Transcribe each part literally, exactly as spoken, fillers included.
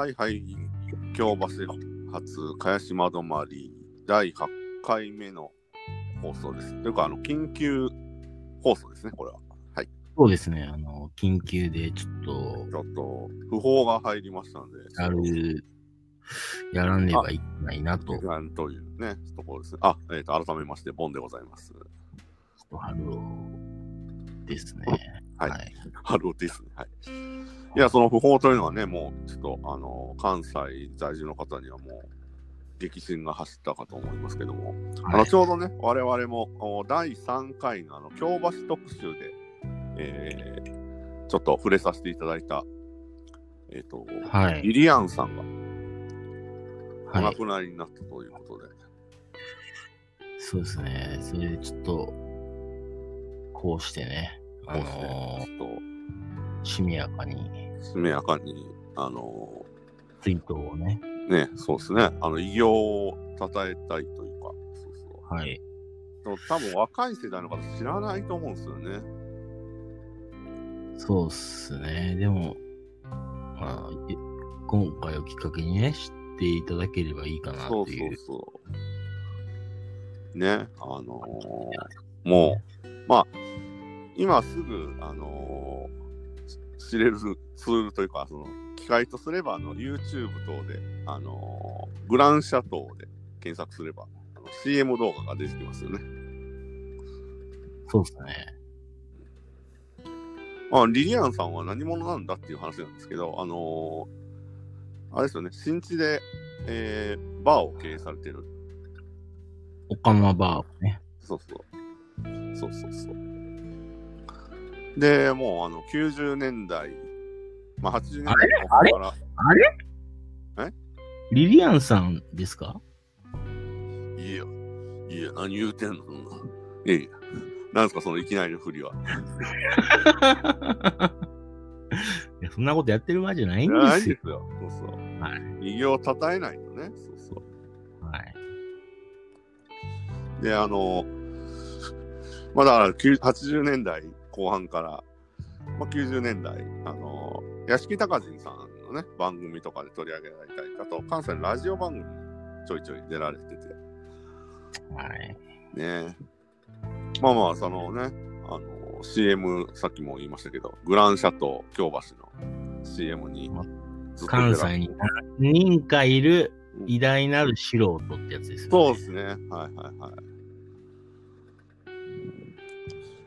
はいはい、京橋発茅島止まりだいはちかいめの放送です。というかあの緊急放送ですね、これは。はい。そうですね。あの緊急でちょっとちょっと訃報が入りましたので、やるやらねばいけないなと。というねところですね。あ、えっと改めましてボンでございます。ハローですね。はい。はい、ハローですね。はい。いや、その訃報というのはね、もうちょっとあの関西在住の方にはもう激震が走ったかと思いますけども、はい、あのちょうどね我々もだいさんかい の, あの京橋特集で、えー、ちょっと触れさせていただいたえっ、ー、と、はい、リリアンさんがお亡くなりになったということで、はい、そうですね。それでちょっとこうしてね、あのー、ちょっとしめやかに、しめやかに、あのー、追悼をね、ね、そうですね、あの偉業をたたえたいというか、そうそう、はい。多分若い世代の方知らないと思うんですよね。そうっすね。でも、まあ、今回をきっかけにね、知っていただければいいかなっていう。そうそうそう。ね、あのー、もう、まあ、今すぐ、あのー、知れるツールというか、その機械とすればあの YouTube 等で、あのー、グランシャ等で検索すればあの シーエム 動画が出てきますよね。そうですね。あ、リリアンさんは何者なんだっていう話なんですけど、あのー、あれですよね、新地で、えー、バーを経営されてるオカマバーね。そうそうそうそうそう。で、もうあのきゅうじゅうねんだい、まあはちじゅうねんだいあれからあれあれえリリアンさんですか？いや、いや、何言うてんの？いやいや、なんですかそのいきなりの振りは。いや、そんなことやってるわけじゃないんですよ。ないですよ。そうそう。はい。偉業をたたえないとね。そうそう。はい。で、あの、まあ、だからはちじゅうねんだい、後半から、まあ、きゅうじゅうねんだい、あのー、屋敷隆人さんのね番組とかで取り上げられたり、あと関西のラジオ番組ちょいちょい出られてて、はいね、まあまあそのね、あのー、シーエム さっきも言いましたけどグランシャと京橋の シーエム にずっと関西に何人かいる偉大なる素人ってやつですね。そうですね、はいはいはい。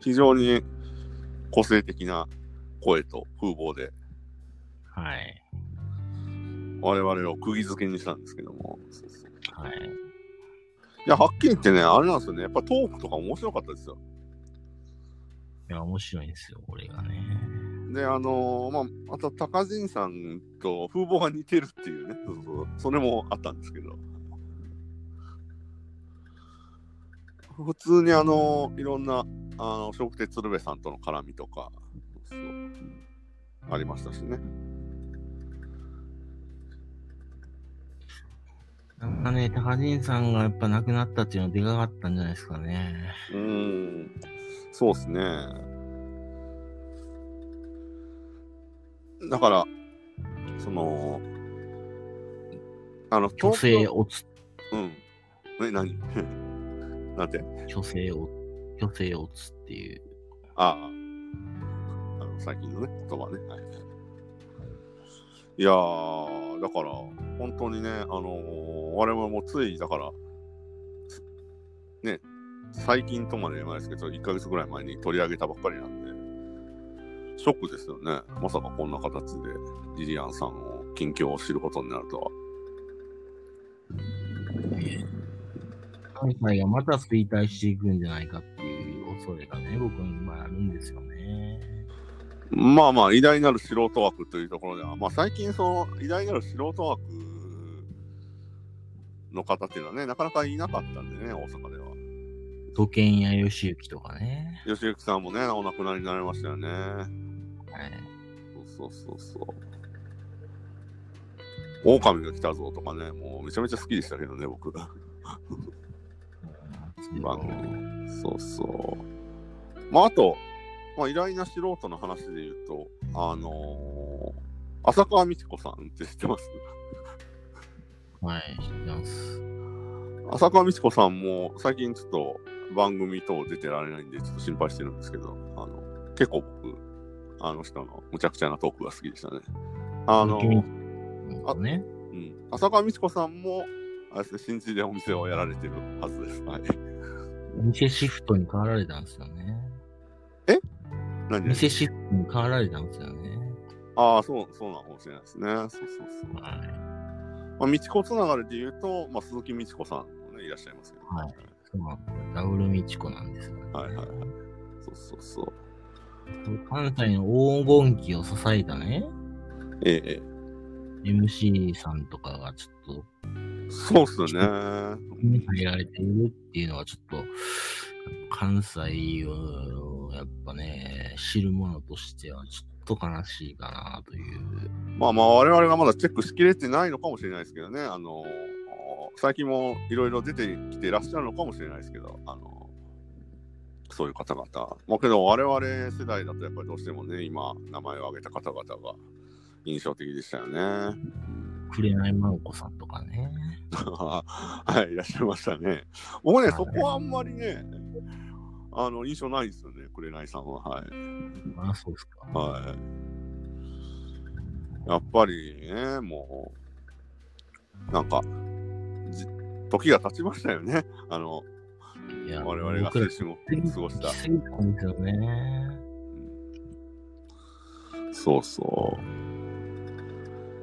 非常に個性的な声と風貌で、はい、我々を釘付けにしたんですけども、そうそう、はい、いやはっきり言ってね、あれなんですよね、やっぱトークとか面白かったですよ。いや面白いんですよ、これがね。で、あのー、まああと高人さんと風貌が似てるっていうね、そうそう、それもあったんですけど、普通にあのー、いろんなあの笑福亭鶴瓶さんとの絡みとかそうありましたしね。なんかね、高人さんがやっぱ亡くなったっていうのはでかかったんじゃないですかね。うーん、そうですね。だからそのあの虚勢をつうんえ何なんて虚勢を虚勢を打つっていう。ああ。あの最近のね、言葉ね。はい、いやー、だから、本当にね、あのー、我々もつい、だから、ね、最近とまで言えないですけど、いっかげつぐらい前に取り上げたばっかりなんで、ショックですよね。まさかこんな形で、リリアンさんを近況を知ることになるとは。関西がまた衰退していくんじゃないかっていう恐れがね、僕に今あるんですよね。まあまあ、偉大なる素人枠というところでは、まあ最近その偉大なる素人枠の方っていうのはね、なかなかいなかったんでね、大阪では。土建や吉行とかね。吉行さんもね、お亡くなりになりましたよね。はい。そうそうそうそう。狼が来たぞとかね、もうめちゃめちゃ好きでしたけどね、僕が。番組そうそう。まああと、まあ、偉大な素人の話で言うと、あの浅川美智子さんって知ってます？はい、知ってます。浅川美智子さんも最近ちょっと番組等出てられないんでちょっと心配してるんですけど、あの結構僕あの人のむちゃくちゃなトークが好きでしたね。あの、あね、うん、浅川美智子さんもあれですね、新地でお店をやられてるはずです。はい。お店シフトに変わられたんですよね。え？何？店シフトに変わられたんですよね。ああ、そう、そうなのかもしれないですね。そうそうそう。はい。まあ、みちこつながりで言うと、まあ、鈴木みちこさんもね、いらっしゃいますけど、ね。はい。そうなんだ。ダブルみちこなんですよ、ね。はいはいはい。そうそうそう。関西の黄金期を支えたね。ええ。エムシー さんとかがちょっと。そうっすよね。入られているっていうのはちょっと関西をやっぱね知るものとしてはちょっと悲しいかなという。まあまあ我々がまだチェックしきれてないのかもしれないですけどね。あの最近もいろいろ出てきていらっしゃるのかもしれないですけど、あのそういう方々。まあけど我々世代だとやっぱりどうしてもね今名前を挙げた方々が印象的でしたよね。くれないまんこさんとかね。はい、いらっしゃいましたね。僕ね、そこはあんまりね、あの、印象ないですよね、くれないさんは。はい。まあ、そうですか。はい。やっぱりね、もう、なんか、時が経ちましたよね。あの、我々が青春を過ごした。そうですよね。そうそう。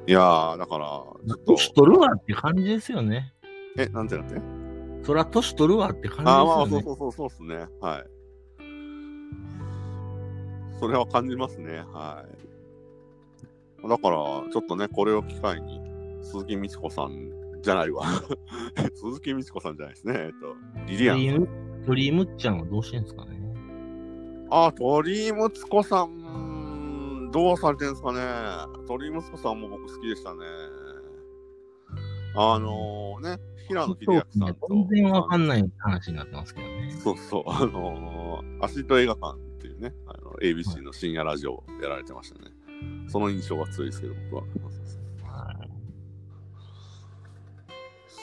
いやー、だから、ちょっと。年取るわって感じですよね。え、なんてなんてそら年取るわって感じですよね。あ、まあ、そうそうそう、そうっすね。はい。それは感じますね。はい。だから、ちょっとね、これを機会に、鈴木みちこさんじゃないわ。鈴木みちこさんじゃないですね。えっと、リリアン。鳥居むっちゃんはどうしてんですかね。あ、鳥居むつこさん。どうされてるんですかね。鳥居息子さんも僕好きでしたね。あのー、ね、平野秀明さんと。全然わかんない話になってますけどね。そうそう、あのー、アシット映画館っていうね、あの エービーシー の深夜ラジオをやられてましたね。はい、その印象が強いですけど、僕は。はい、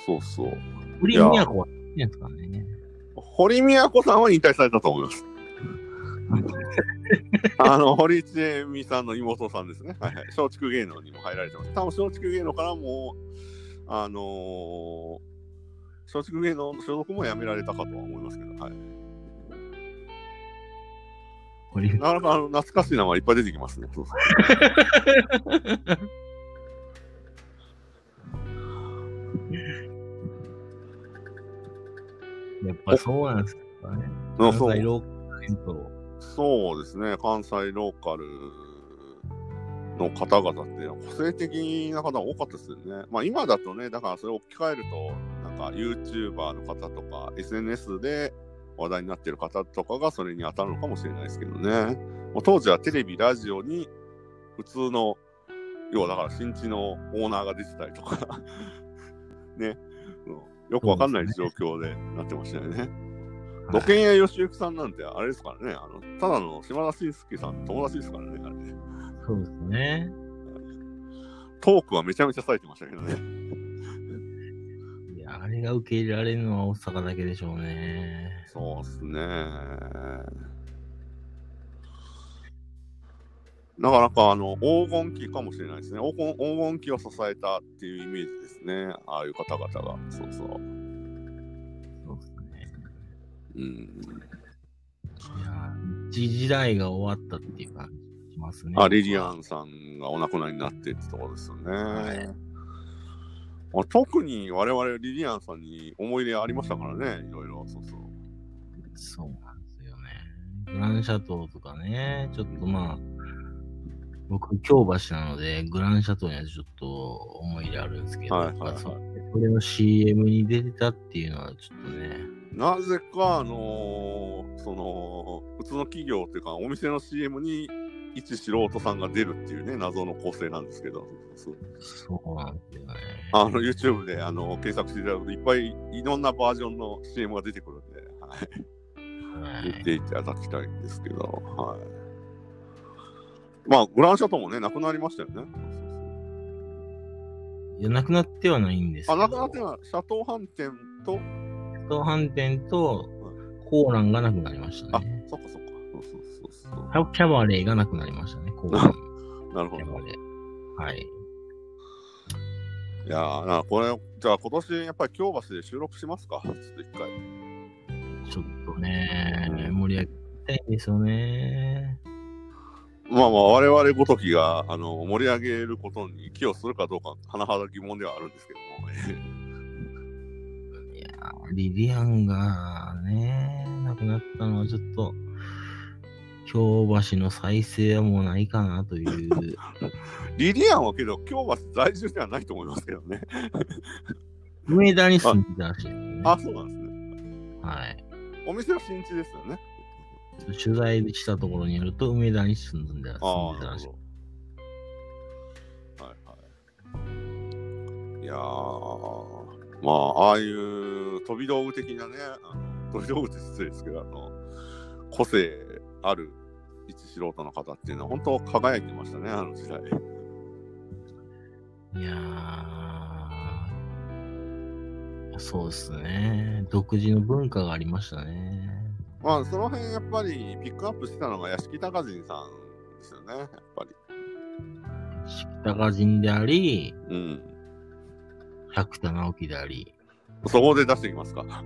そうそう。堀美和子は好きですかね。堀美和子さんは引退されたと思います。あの堀内恵美さんの妹さんですね。はいはい。松竹芸能にも入られてます。多分松竹芸能からもあのー、松竹芸能の所属もやめられたかとは思いますけど、はい。なかなか懐かしい名前いっぱい出てきますね。そうそうやっぱそうなんですかね。そうそう。そうですね、関西ローカルの方々って個性的な方が多かったですよね。まあ今だとね、だからそれを置き換えると、なんか YouTuber の方とか エスエヌエス で話題になってる方とかがそれに当たるのかもしれないですけどね。もう当時はテレビ、ラジオに普通の、要はだから新地のオーナーが出てたりとかね、よくわかんない状況でなってましたよね。土建屋義行さんなんてあれですからね、あのただの島田紳介さん友達ですからね、あれね。そうですね。トークはめちゃめちゃ冴えてましたけどね。いや、あれが受け入れられるのは大阪だけでしょうね。そうですね。なかなかあの黄金期かもしれないですね。黄金、黄金期を支えたっていうイメージですね。ああいう方々が、そうそう。うん、いや、一時代が終わったっていう感じしますね。あ、リリアンさんがお亡くなりになってってところですよね。はい、まあ、特に我々リリアンさんに思い入れありましたからね、いろいろ。そうそう。そうなんですよね。グランシャトーとかね、ちょっとまあ、僕、京橋なので、グランシャトーにはちょっと思い入れあるんですけど、はいはいはい、それの シーエム に出てたっていうのはちょっとね、なぜか、あのー、その普通の企業というかお店の シーエム に一素人さんが出るっていうね、謎の構成なんですけど、そう、そうなんですよね。あの YouTube であの検索していただくといっぱいいろんなバージョンの シーエム が出てくるんで、はい、はい、見ていただきたいんですけど、はい、まあグランシャトもねなくなりましたよね。いや、なくなってはないんですけど。あ、なくなっては、佐藤飯店と佐藤飯店とコーランがなくなりましたね。あ、そっかそっか。そうそうそうそう。キャバレーがなくなりましたね、コーラン。なるほど。キャバレー。はい。いやー、なこれ、じゃあ今年やっぱり京橋で収録しますか、ちょっと一回。ちょっとね、盛り上げたいんですよね。まあまあ、我々ごときがあの盛り上げることに寄与するかどうか、甚だ疑問ではあるんですけども。いやー、リリアンがね、亡くなったのはちょっと、京橋の再生はもうないかなという。リリアンはけど、京橋在住ではないと思いますけどね。梅田に住んでたらしいですね。あ、そうなんですね。はい。お店は新地ですよね。取材したところによると梅田に住んでたらしい。はいはい。いやー、まあああいう飛び道具的なね、あの飛び道具って失礼ですけど、あの個性ある一素人の方っていうのは本当輝いてましたね、あの時代。いやー、そうですね。独自の文化がありましたね。まあ、その辺やっぱりピックアップしてたのが屋敷高人さんですよね、やっぱり。屋敷高人であり、うん、百田直樹であり。そこで出してきますか。はい、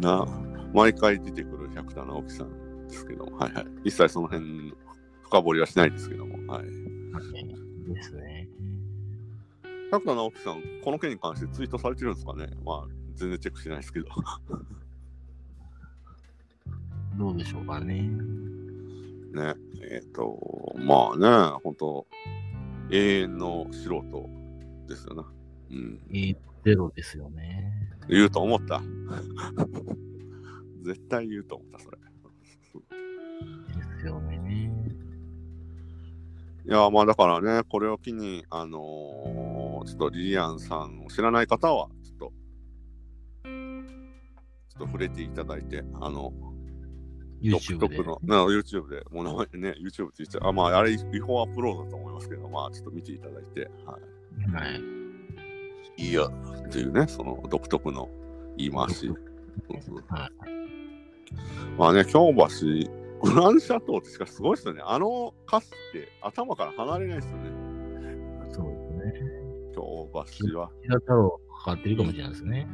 な、毎回出てくる百田直樹さんですけども、はいはい、一切その辺深掘りはしないですけども、はい。はい、ですね。百田直樹さん、この件に関してツイートされてるんですかね。まあ全然チェックしてないですけどどうでしょうかね。ねえっ、ー、とまあね、本当永遠の素人ですよね。うん。ゼロですよね。言うと思った。絶対言うと思ったそれ。ですよね。いやまあだからね、これを機にあのー、ちょっとリリアンさんを知らない方は。ちょっと触れていただいて、あの YouTube で、のな YouTube でもう名前ね YouTube って言っちゃう、あまああれ違法アップロードだと思いますけど、まあちょっと見ていただいて、はい、はい、いやっていうね、その独特の言い回し、はい、まあね、京橋グランシャトーってしかすごいですよね。あの歌詞って頭から離れないですよね。そうですね。京橋は平太郎かかってるかもしれないですね。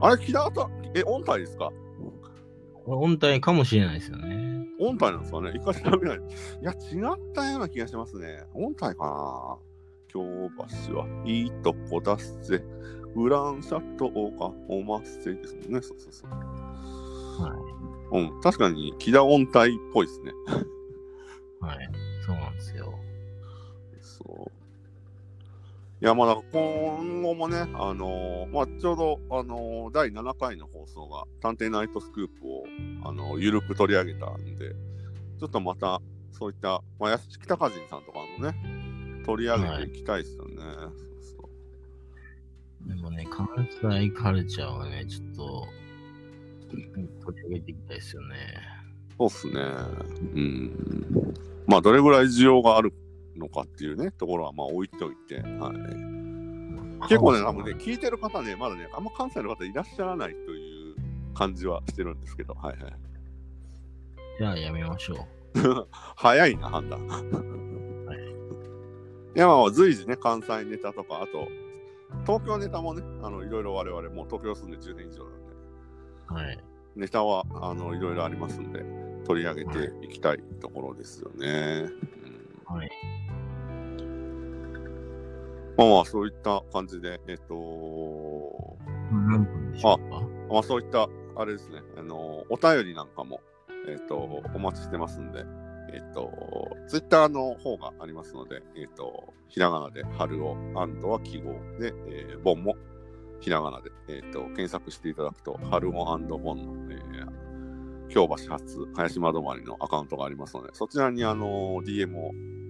あれ、キラータ、え、音体ですか？音体かもしれないですよね。音体なんですかね。一回調べない。いや、違ったような気がしますね。音体かな。京橋はいいとこだっせ。グランシャトーがおまっせですもんね。そうそうそう。はい。うん、確かに、キラ音体っぽいですね。はい、そうなんですよ。そう。いやまあ、今後もね、あのーまあ、ちょうど、あのー、だいななかいの放送が探偵ナイトスクープを、あのー、ゆるく取り上げたんで、ちょっとまたそういった、まあ、屋敷高人さんとかもね取り上げていきたいですよね、はい、そうそう。でもね、関西カルチャーはねちょっと取り上げていきたいですよね。そうっすね。うん。まあどれぐらい需要があるのかっていうねところはまあ置いておいて、はい、結構ね、多分ね聞いてる方ねまだねあんま関西の方いらっしゃらないという感じはしてるんですけど、はいはい。じゃあやめましょう。早いな判断。はい、いやまあ随時ね関西ネタとかあと東京ネタもねあのいろいろ我々もう東京住んでじゅうねん以上なんで、はい、ネタはあのいろいろありますんで取り上げていきたいところですよね。はい。はいまあまあそういった感じでえっ、ー、とー何分でしょうか。あ、まあそういったあれですね、あのー、お便りなんかもえっ、ー、とお待ちしてますんで、えっ、ー、とツイッターの方がありますので、えっ、ー、とひらがなで春をアンドは記号で、えー、ボンもひらがなでえっ、ー、と検索していただくと春をアンドボンの、えー、京橋発林まどまりのアカウントがありますので、そちらにあのー、ディーエム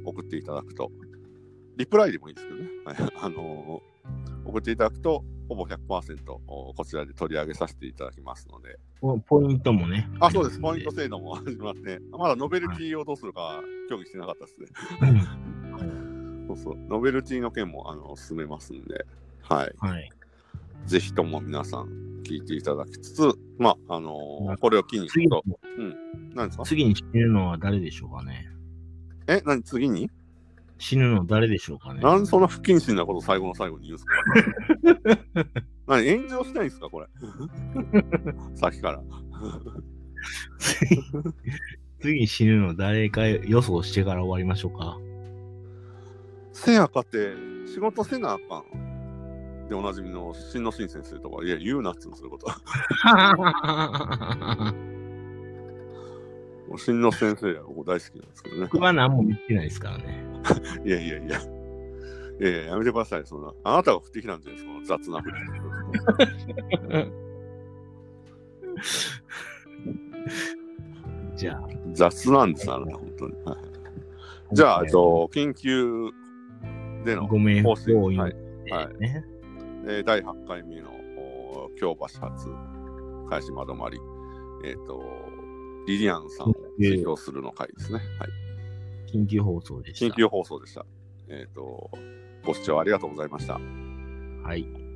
を送っていただくと。リプライでもいいですけどね、あのー、送っていただくとほぼ ひゃくパーセント こちらで取り上げさせていただきますので、ポイントもね、あ、そうです、ポイント制度も始まって、まだノベルティをどうするか協議してなかったですね。そうそう、ノベルティの件もあの進めますんで、はい、はい、ぜひとも皆さん聞いていただきつつ、まああのー、これを機にちょっと、うん、何ですか？次に死ぬのは誰でしょうかね。え、何次に？死ぬの誰でしょうかね。なんでそんな不謹慎なこと最後の最後に言うんですか。何炎上したいんですかこれ。さっきから。次, 次に死ぬの誰か予想してから終わりましょうか。せやかて仕事せなあかんでおなじみの新之進先生とか、いや言うなっつうんですよこと。新之先生は僕大好きなんですけどね。僕は何も見てないですからね。いやいやいや。いやいや、やめてください。そんなあなたが不敵なんじゃないですか、雑なふり。じゃあ雑なんですあなた本当に。じゃあ、えっと緊急でのご名報を、はいはいね、えー、だいはちかいめの京橋発開始まどまり、えっ、ー、とリリアンさんを追悼するの回ですね、はい、緊急放送でした緊急放送でした、えっ、ー、とご視聴ありがとうございました。はい。